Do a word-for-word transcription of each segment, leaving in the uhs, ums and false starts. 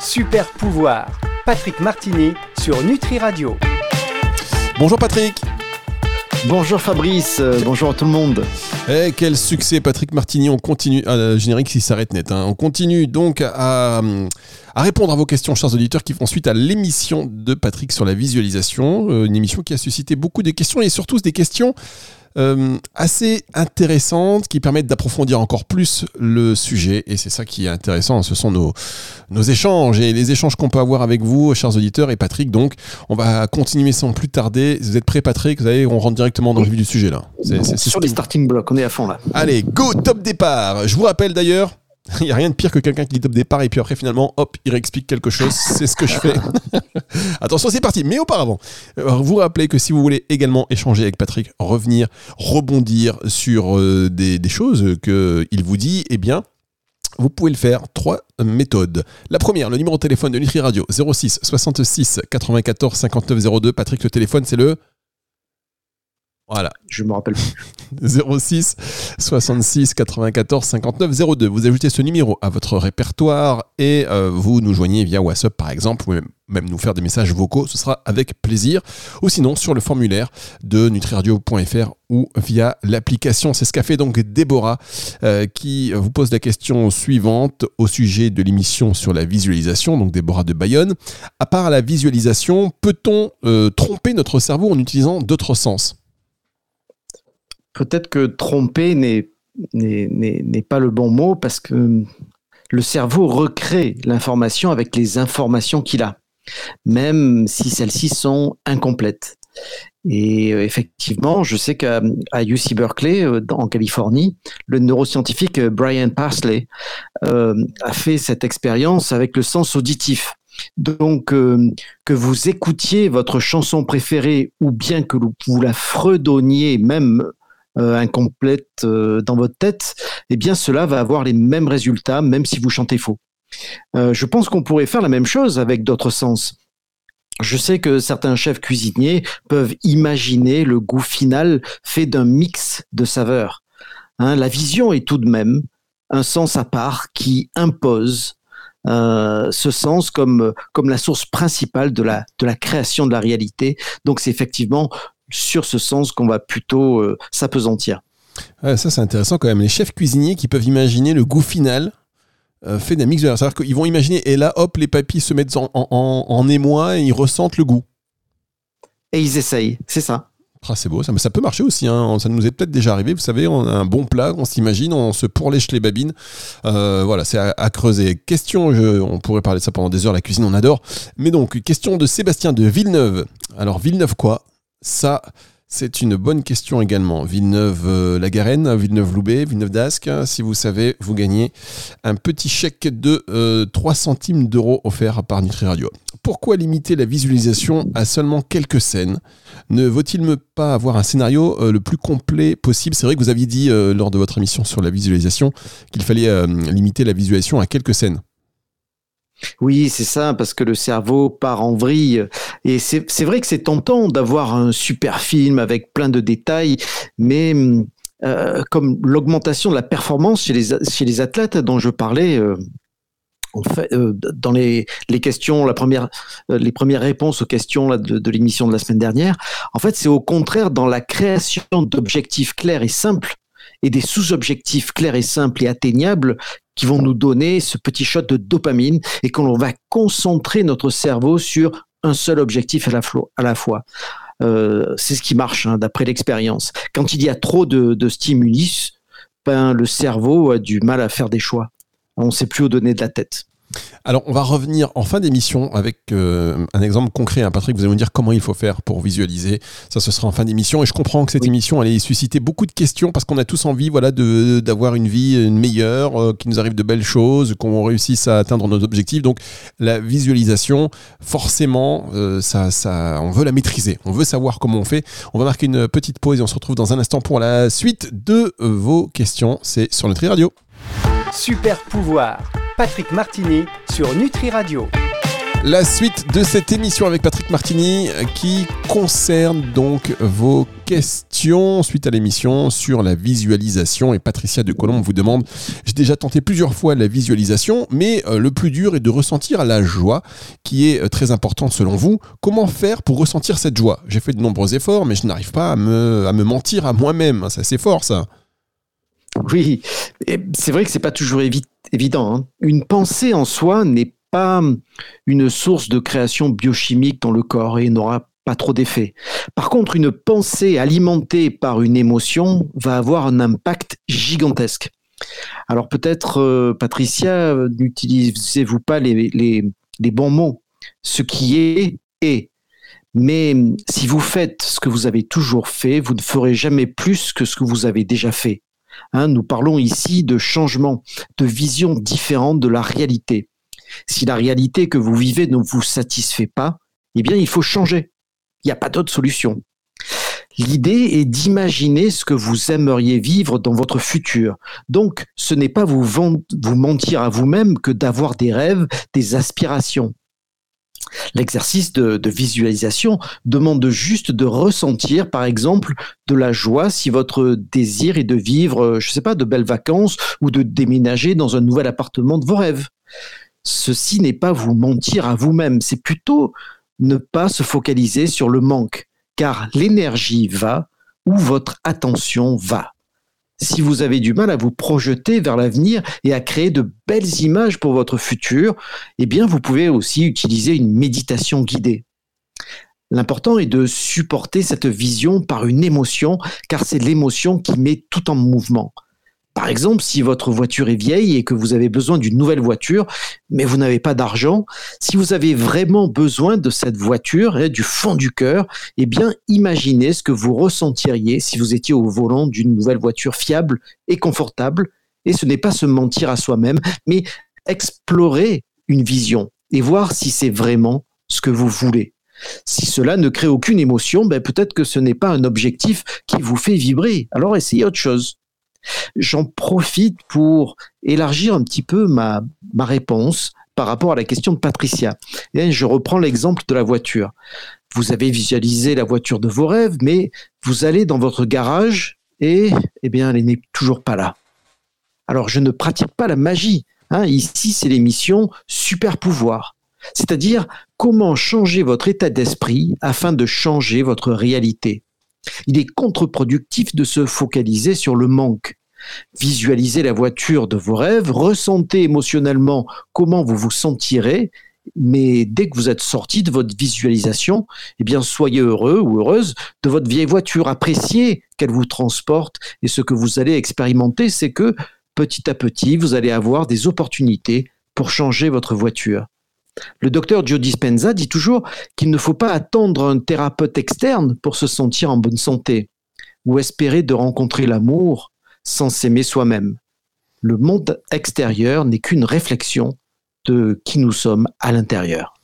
Super pouvoir, Patrick Martini sur Nutri Radio. Bonjour Patrick. Bonjour Fabrice, euh, bonjour à tout le monde. Eh, quel succès Patrick Martini, on continue, ah, générique qui s'arrête net, hein. On continue donc à, à répondre à vos questions, chers auditeurs, qui font suite à l'émission de Patrick sur la visualisation, une émission qui a suscité beaucoup de questions et surtout des questions euh, assez intéressantes qui permettent d'approfondir encore plus le sujet, et c'est ça qui est intéressant, ce sont nos, nos échanges et les échanges qu'on peut avoir avec vous, chers auditeurs, et Patrick. Donc on va continuer sans plus tarder. Vous êtes prêts Patrick? Vous savez, on rentre directement dans le vif du sujet là. C'est, c'est, c'est sur les starting blocks, on est à fond là. Allez, go, top départ. Je vous rappelle d'ailleurs, il n'y a rien de pire que quelqu'un qui dit top départ et puis après finalement, hop, il réexplique quelque chose. C'est ce que je fais. Attention, c'est parti. Mais auparavant, vous rappelez que si vous voulez également échanger avec Patrick, revenir, rebondir sur des, des choses qu'il vous dit, eh bien, vous pouvez le faire. Trois méthodes. La première, le numéro de téléphone de Nutri Radio, zéro six soixante-six quatre-vingt-quatorze cinquante-neuf zéro deux. Patrick, le téléphone, c'est le... Voilà. Je me rappelle plus. zéro six soixante-six quatre-vingt-quatorze cinquante-neuf zéro deux. Vous ajoutez ce numéro à votre répertoire et euh, vous nous joignez via WhatsApp par exemple, ou même, même nous faire des messages vocaux, ce sera avec plaisir. Ou sinon sur le formulaire de nutriradio point f r ou via l'application. C'est ce qu'a fait donc Déborah euh, qui vous pose la question suivante au sujet de l'émission sur la visualisation, donc Déborah de Bayonne. À part la visualisation, peut-on euh, tromper notre cerveau en utilisant d'autres sens ? Peut-être que tromper n'est, n'est, n'est, n'est pas le bon mot parce que le cerveau recrée l'information avec les informations qu'il a, même si celles-ci sont incomplètes. Et effectivement, je sais qu'à U C Berkeley, en Californie, le neuroscientifique Brian Parsley euh, a fait cette expérience avec le sens auditif. Donc, euh, que vous écoutiez votre chanson préférée ou bien que vous la fredonniez même Euh, incomplète euh, dans votre tête, eh bien cela va avoir les mêmes résultats, même si vous chantez faux. Euh, je pense qu'on pourrait faire la même chose avec d'autres sens. Je sais que certains chefs cuisiniers peuvent imaginer le goût final fait d'un mix de saveurs. Hein, la vision est tout de même un sens à part qui impose Euh, ce sens comme, comme la source principale de la, de la création de la réalité. Donc c'est effectivement sur ce sens qu'on va plutôt euh, s'appesantir. Ouais, ça c'est intéressant quand même, les chefs cuisiniers qui peuvent imaginer le goût final euh, fait d'un mix de... C'est-à-dire qu'ils vont imaginer et là hop les papilles se mettent en, en, en émoi et ils ressentent le goût. Et ils essayent, c'est ça. Ah, c'est beau, ça, mais ça peut marcher aussi, hein. Ça nous est peut-être déjà arrivé, vous savez, on a un bon plat, on s'imagine, on se pourlèche les babines, euh, voilà, c'est à, à creuser. Question, je, on pourrait parler de ça pendant des heures, la cuisine, on adore, mais donc, question de Sébastien de Villeneuve. Alors, Villeneuve quoi ? Ça, c'est une bonne question également. Villeneuve-la-Garenne, Villeneuve-Loubet, Villeneuve-d'Ascq, si vous savez, vous gagnez un petit chèque de euh, trois centimes d'euros offert par Nutri Radio. Pourquoi limiter la visualisation à seulement quelques scènes ? Ne vaut-il pas avoir un scénario euh, le plus complet possible ? C'est vrai que vous aviez dit euh, lors de votre émission sur la visualisation qu'il fallait euh, limiter la visualisation à quelques scènes. Oui, c'est ça, parce que le cerveau part en vrille. Et c'est, c'est vrai que c'est tentant d'avoir un super film avec plein de détails, mais euh, comme l'augmentation de la performance chez les, chez les athlètes dont je parlais... Euh En fait, euh, dans les, les questions, la première, euh, les premières réponses aux questions là, de, de l'émission de la semaine dernière, en fait, c'est au contraire dans la création d'objectifs clairs et simples et des sous-objectifs clairs et simples et atteignables qui vont nous donner ce petit shot de dopamine et qu'on va concentrer notre cerveau sur un seul objectif à la, flo- à la fois. Euh, c'est ce qui marche, hein, d'après l'expérience. Quand il y a trop de, de stimulus, ben, le cerveau a du mal à faire des choix. On ne sait plus où donner de la tête. Alors, on va revenir en fin d'émission avec euh, un exemple concret. Hein. Patrick, vous allez me dire comment il faut faire pour visualiser. Ça, ce sera en fin d'émission. Et je comprends que cette oui. émission allait susciter beaucoup de questions parce qu'on a tous envie voilà, de, d'avoir une vie une meilleure, euh, qu'il nous arrive de belles choses, qu'on réussisse à atteindre nos objectifs. Donc, la visualisation, forcément, euh, ça, ça, on veut la maîtriser. On veut savoir comment on fait. On va marquer une petite pause et on se retrouve dans un instant pour la suite de vos questions. C'est sur Nutri Radio. Super pouvoir, Patrick Martini sur Nutri Radio. La suite de cette émission avec Patrick Martini qui concerne donc vos questions suite à l'émission sur la visualisation. Et Patricia de Colombe vous demande, j'ai déjà tenté plusieurs fois la visualisation, mais le plus dur est de ressentir la joie qui est très importante selon vous. Comment faire pour ressentir cette joie ? J'ai fait de nombreux efforts, mais je n'arrive pas à me, à me mentir à moi-même. Ça, c'est fort, ça. Oui, et c'est vrai que c'est pas toujours évi- évident. Hein. Une pensée en soi n'est pas une source de création biochimique dans le corps et n'aura pas trop d'effet. Par contre, une pensée alimentée par une émotion va avoir un impact gigantesque. Alors peut-être, euh, Patricia, n'utilisez-vous pas les, les, les bons mots. Ce qui est, est. Mais si vous faites ce que vous avez toujours fait, vous ne ferez jamais plus que ce que vous avez déjà fait. Hein, nous parlons ici de changement, de vision différente de la réalité. Si la réalité que vous vivez ne vous satisfait pas, eh bien, il faut changer. Il n'y a pas d'autre solution. L'idée est d'imaginer ce que vous aimeriez vivre dans votre futur. Donc, ce n'est pas vous, vend- vous mentir à vous-même que d'avoir des rêves, des aspirations. L'exercice de, de visualisation demande juste de ressentir, par exemple, de la joie si votre désir est de vivre, je ne sais pas, de belles vacances ou de déménager dans un nouvel appartement de vos rêves. Ceci n'est pas vous mentir à vous-même, c'est plutôt ne pas se focaliser sur le manque, car l'énergie va où votre attention va. Si vous avez du mal à vous projeter vers l'avenir et à créer de belles images pour votre futur, eh bien vous pouvez aussi utiliser une méditation guidée. L'important est de supporter cette vision par une émotion, car c'est l'émotion qui met tout en mouvement. Par exemple, si votre voiture est vieille et que vous avez besoin d'une nouvelle voiture, mais vous n'avez pas d'argent, si vous avez vraiment besoin de cette voiture, et du fond du cœur, eh bien, imaginez ce que vous ressentiriez si vous étiez au volant d'une nouvelle voiture fiable et confortable. Et ce n'est pas se mentir à soi-même, mais explorer une vision et voir si c'est vraiment ce que vous voulez. Si cela ne crée aucune émotion, ben peut-être que ce n'est pas un objectif qui vous fait vibrer. Alors essayez autre chose. J'en profite pour élargir un petit peu ma, ma réponse par rapport à la question de Patricia. Et je reprends l'exemple de la voiture. Vous avez visualisé la voiture de vos rêves, mais vous allez dans votre garage et eh bien, elle n'est toujours pas là. Alors, je ne pratique pas la magie. Hein. Ici, c'est l'émission Super Pouvoir. C'est-à-dire, comment changer votre état d'esprit afin de changer votre réalité. Il est contre-productif de se focaliser sur le manque. Visualisez la voiture de vos rêves, ressentez émotionnellement comment vous vous sentirez, mais dès que vous êtes sorti de votre visualisation, eh bien, soyez heureux ou heureuse de votre vieille voiture, appréciez qu'elle vous transporte, et ce que vous allez expérimenter, c'est que petit à petit, vous allez avoir des opportunités pour changer votre voiture. Le docteur Joe Dispenza dit toujours qu'il ne faut pas attendre un thérapeute externe pour se sentir en bonne santé ou espérer de rencontrer l'amour sans s'aimer soi-même. Le monde extérieur n'est qu'une réflexion de qui nous sommes à l'intérieur.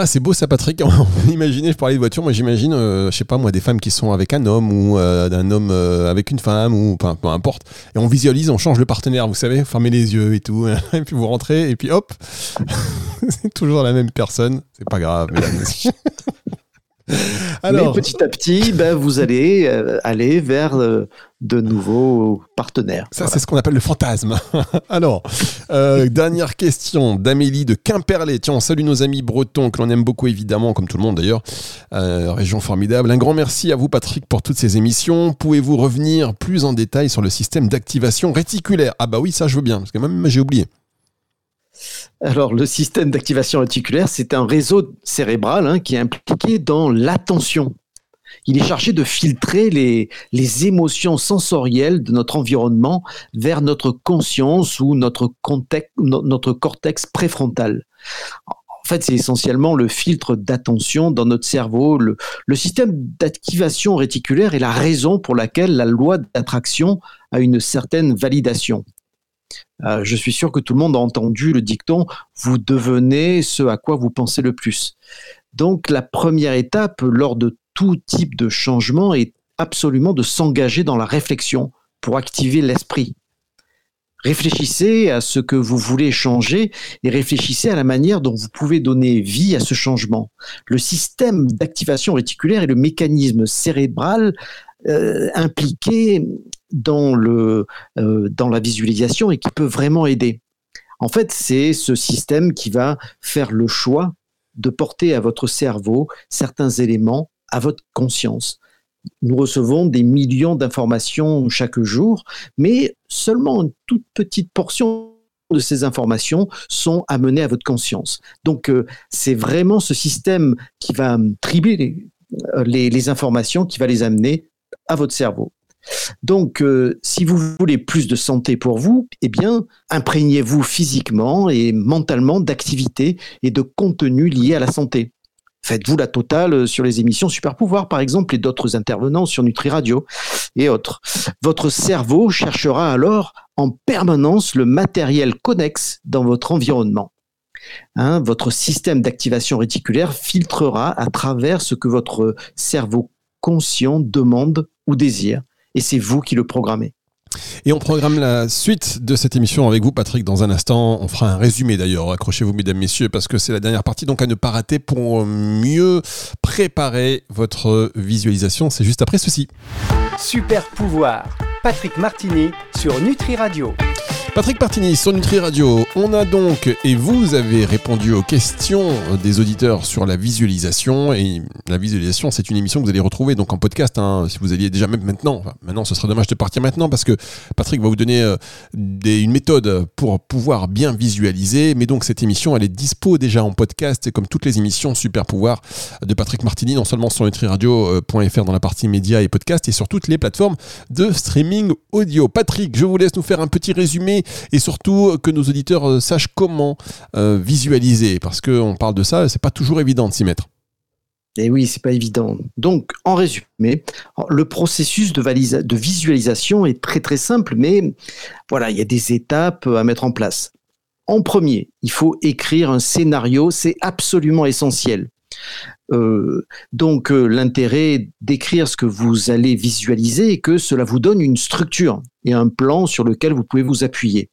Ah, c'est beau ça, Patrick. Imaginez, je parlais de voiture, moi j'imagine, euh, je sais pas moi, des femmes qui sont avec un homme ou euh, d'un homme euh, avec une femme ou peu, peu importe. Et on visualise, on change le partenaire, vous savez, fermez les yeux et tout. Et puis vous rentrez et puis hop, c'est toujours la même personne. C'est pas grave. Mais, Alors... mais petit à petit, ben, vous allez euh, aller vers euh, de nouveaux partenaires. Ça, voilà. C'est ce qu'on appelle le fantasme. Alors, euh, dernière question d'Amélie de Quimperlé. Tiens, salut nos amis bretons que l'on aime beaucoup évidemment, comme tout le monde d'ailleurs. Euh, région formidable. Un grand merci à vous Patrick pour toutes ces émissions. Pouvez-vous revenir plus en détail sur le système d'activation réticulaire ? Ah bah oui, ça je veux bien, parce que même j'ai oublié. Alors, le système d'activation réticulaire, c'est un réseau cérébral hein, qui est impliqué dans l'attention. Il est chargé de filtrer les, les émotions sensorielles de notre environnement vers notre conscience ou notre, contexte, notre cortex préfrontal. En fait, c'est essentiellement le filtre d'attention dans notre cerveau. Le, le système d'activation réticulaire est la raison pour laquelle la loi d'attraction a une certaine validation. Euh, je suis sûr que tout le monde a entendu le dicton « vous devenez ce à quoi vous pensez le plus ». Donc la première étape lors de tout type de changement est absolument de s'engager dans la réflexion pour activer l'esprit. Réfléchissez à ce que vous voulez changer et réfléchissez à la manière dont vous pouvez donner vie à ce changement. Le système d'activation réticulaire et le mécanisme cérébral euh, impliqué dans, le, euh, dans la visualisation et qui peut vraiment aider. En fait, c'est ce système qui va faire le choix de porter à votre cerveau certains éléments, à votre conscience. Nous recevons des millions d'informations chaque jour, mais seulement une toute petite portion de ces informations sont amenées à votre conscience. Donc, euh, c'est vraiment ce système qui va trier les, les, les informations, qui va les amener à votre cerveau. Donc, euh, si vous voulez plus de santé pour vous, eh bien, imprégnez-vous physiquement et mentalement d'activités et de contenus liés à la santé. Faites-vous la totale sur les émissions Super Pouvoir, par exemple, et d'autres intervenants sur Nutri Radio et autres. Votre cerveau cherchera alors en permanence le matériel connexe dans votre environnement. Hein, votre système d'activation réticulaire filtrera à travers ce que votre cerveau conscient demande ou désire. Et c'est vous qui le programmez. Et on programme la suite de cette émission avec vous, Patrick, dans un instant. On fera un résumé d'ailleurs. Accrochez-vous, mesdames, messieurs, parce que c'est la dernière partie, donc à ne pas rater pour mieux préparer votre visualisation. C'est juste après ceci. Super pouvoir, Patrick Martini sur Nutri Radio. Patrick Martini sur Nutri Radio. On a donc, et vous avez répondu aux questions des auditeurs sur la visualisation. Et la visualisation, c'est une émission que vous allez retrouver donc en podcast. Hein, si vous alliez déjà même maintenant, enfin, maintenant ce serait dommage de partir maintenant parce que Patrick va vous donner euh, des, une méthode pour pouvoir bien visualiser. Mais donc cette émission, elle est dispo déjà en podcast, comme toutes les émissions Super Pouvoir de Patrick Martini, non seulement sur nutri radio point f r dans la partie médias et podcasts et sur toutes les plateformes de streaming audio. Patrick, je vous laisse nous faire un petit résumé. Et surtout que nos auditeurs sachent comment euh, visualiser, parce qu'on parle de ça, c'est pas toujours évident de s'y mettre. Et oui, c'est pas évident. Donc, en résumé, le processus de, valisa- de visualisation est très très simple, mais voilà, il y a des étapes à mettre en place. En premier, il faut écrire un scénario, c'est absolument essentiel. Euh, donc, euh, l'intérêt d'écrire ce que vous allez visualiser est que cela vous donne une structure et un plan sur lequel vous pouvez vous appuyer.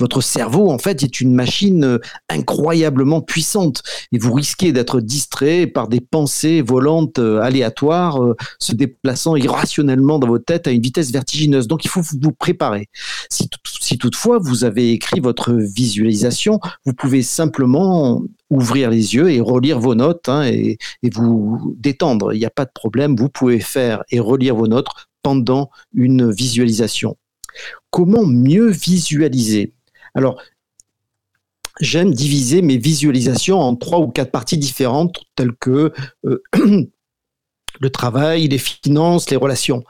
Votre cerveau, en fait, est une machine incroyablement puissante et vous risquez d'être distrait par des pensées volantes, euh, aléatoires, euh, se déplaçant irrationnellement dans votre tête à une vitesse vertigineuse. Donc, il faut vous préparer. Si, t- si toutefois, vous avez écrit votre visualisation, vous pouvez simplement ouvrir les yeux et relire vos notes hein, et, et vous détendre. Il n'y a pas de problème, vous pouvez faire et relire vos notes pendant une visualisation. Comment mieux visualiser ? Alors, j'aime diviser mes visualisations en trois ou quatre parties différentes, telles que euh, le travail, les finances, les relations.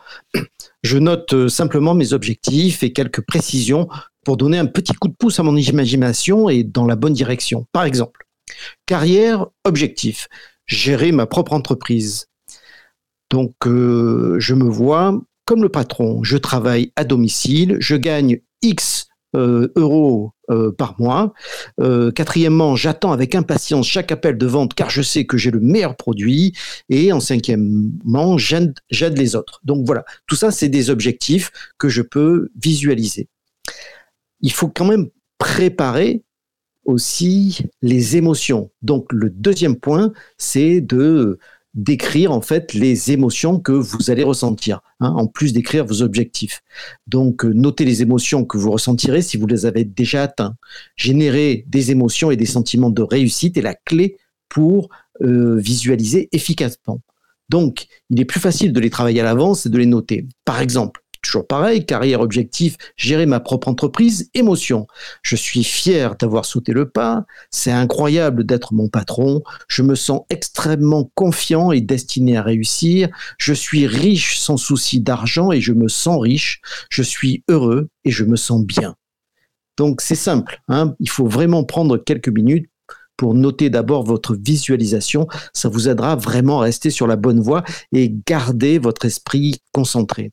Je note simplement mes objectifs et quelques précisions pour donner un petit coup de pouce à mon imagination et dans la bonne direction. Par exemple, carrière, objectif, gérer ma propre entreprise. Donc, euh, je me vois comme le patron, je travaille à domicile, je gagne X euh, euros euh, par mois. Euh, quatrièmement, j'attends avec impatience chaque appel de vente car je sais que j'ai le meilleur produit. Et en cinquièmement, j'aide, j'aide les autres. Donc voilà, tout ça, c'est des objectifs que je peux visualiser. Il faut quand même préparer aussi les émotions. Donc le deuxième point, c'est de... d'écrire en fait les émotions que vous allez ressentir, hein, en plus d'écrire vos objectifs. Donc, notez les émotions que vous ressentirez si vous les avez déjà atteints. Générer des émotions et des sentiments de réussite est la clé pour euh, visualiser efficacement. Donc, il est plus facile de les travailler à l'avance et de les noter. Par exemple, toujours pareil, carrière, objectif, gérer ma propre entreprise, émotion. Je suis fier d'avoir sauté le pas, c'est incroyable d'être mon patron, je me sens extrêmement confiant et destiné à réussir, je suis riche sans souci d'argent et je me sens riche, je suis heureux et je me sens bien. Donc c'est simple, hein, il faut vraiment prendre quelques minutes pour noter d'abord votre visualisation, ça vous aidera vraiment à rester sur la bonne voie et garder votre esprit concentré.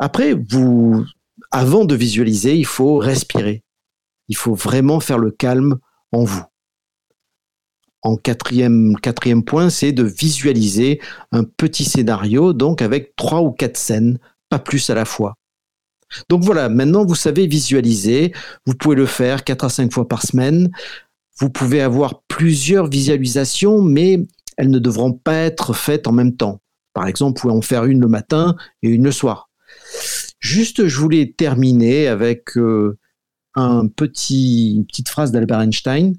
Après, vous, avant de visualiser, il faut respirer. Il faut vraiment faire le calme en vous. En quatrième, quatrième point, c'est de visualiser un petit scénario, donc avec trois ou quatre scènes, pas plus à la fois. Donc voilà, maintenant vous savez visualiser, vous pouvez le faire quatre à cinq fois par semaine, vous pouvez avoir plusieurs visualisations, mais elles ne devront pas être faites en même temps. Par exemple, vous pouvez en faire une le matin et une le soir. Juste, je voulais terminer avec euh, un petit, une petite phrase d'Albert Einstein.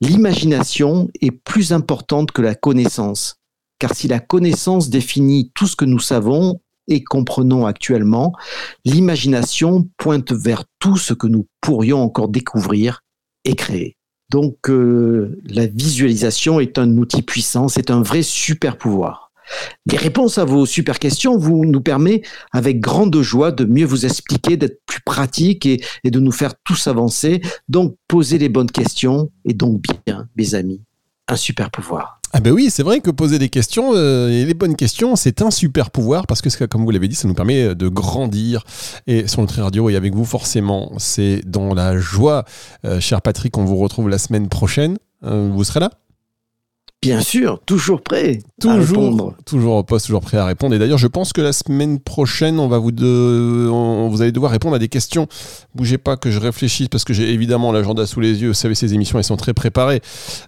L'imagination est plus importante que la connaissance, car si la connaissance définit tout ce que nous savons et comprenons actuellement, l'imagination pointe vers tout ce que nous pourrions encore découvrir et créer. Donc, euh, la visualisation est un outil puissant, c'est un vrai super pouvoir. Les réponses à vos super questions vous, nous permettent avec grande joie de mieux vous expliquer, d'être plus pratique et, et de nous faire tous avancer. Donc, posez les bonnes questions et donc bien, mes amis, un super pouvoir. Ah ben oui, c'est vrai que poser des questions, euh, et les bonnes questions, c'est un super pouvoir parce que, comme vous l'avez dit, ça nous permet de grandir. Et sur Nutri Radio et avec vous, forcément, c'est dans la joie. Euh, cher Patrick, on vous retrouve la semaine prochaine. Euh, vous serez là ? Bien sûr, toujours prêt toujours, à répondre. Toujours au poste, toujours prêt à répondre. Et d'ailleurs, je pense que la semaine prochaine, on va vous, de... on, vous allez devoir répondre à des questions. Bougez pas que je réfléchisse parce que j'ai évidemment l'agenda sous les yeux. Vous savez, ces émissions, elles sont très préparées.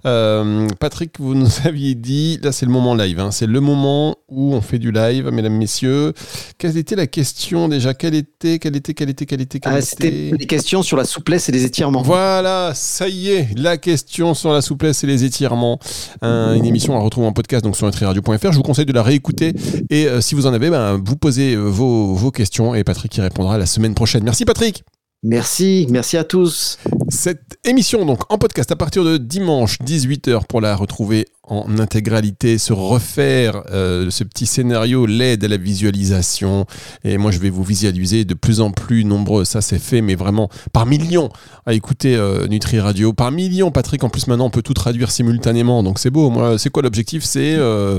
Euh, Patrick, vous nous aviez dit, là, c'est le moment live. Hein. C'est le moment où on fait du live, mesdames, messieurs. Quelle était la question déjà ? Quelle était, quelle était, quelle était, quelle était, quelle ah, était... C'était des questions sur la souplesse et les étirements. Voilà, ça y est, la question sur la souplesse et les étirements. Euh, Une émission à retrouver en podcast donc sur nutri radio point f r. Je vous conseille de la réécouter et euh, si vous en avez, ben, vous posez vos, vos questions et Patrick y répondra la semaine prochaine. Merci Patrick. Merci, merci à tous. Cette émission donc en podcast à partir de dimanche dix-huit heures pour la retrouver en intégralité, se refaire euh, ce petit scénario, l'aide à la visualisation. Et moi, je vais vous visualiser de plus en plus nombreux. Ça, c'est fait, mais vraiment par millions à écouter euh, Nutri Radio. Par millions, Patrick. En plus, maintenant, on peut tout traduire simultanément. Donc, c'est beau. Moi, c'est quoi l'objectif ? C'est, euh,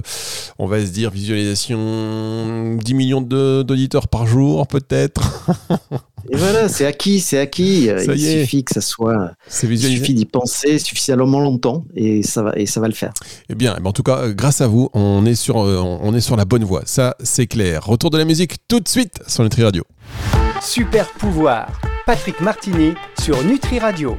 on va se dire, visualisation, dix millions de, d'auditeurs par jour, peut-être. Et voilà, c'est acquis, c'est acquis. Ça il suffit est. que ça soit... C'est il suffit d'y penser suffisamment longtemps et ça va, et ça va le faire. Eh bien, en tout cas, grâce à vous, on est sur, on est sur la bonne voie. Ça, c'est clair. Retour de la musique tout de suite sur Nutri Radio. Super pouvoir. Patrick Martini sur Nutri Radio.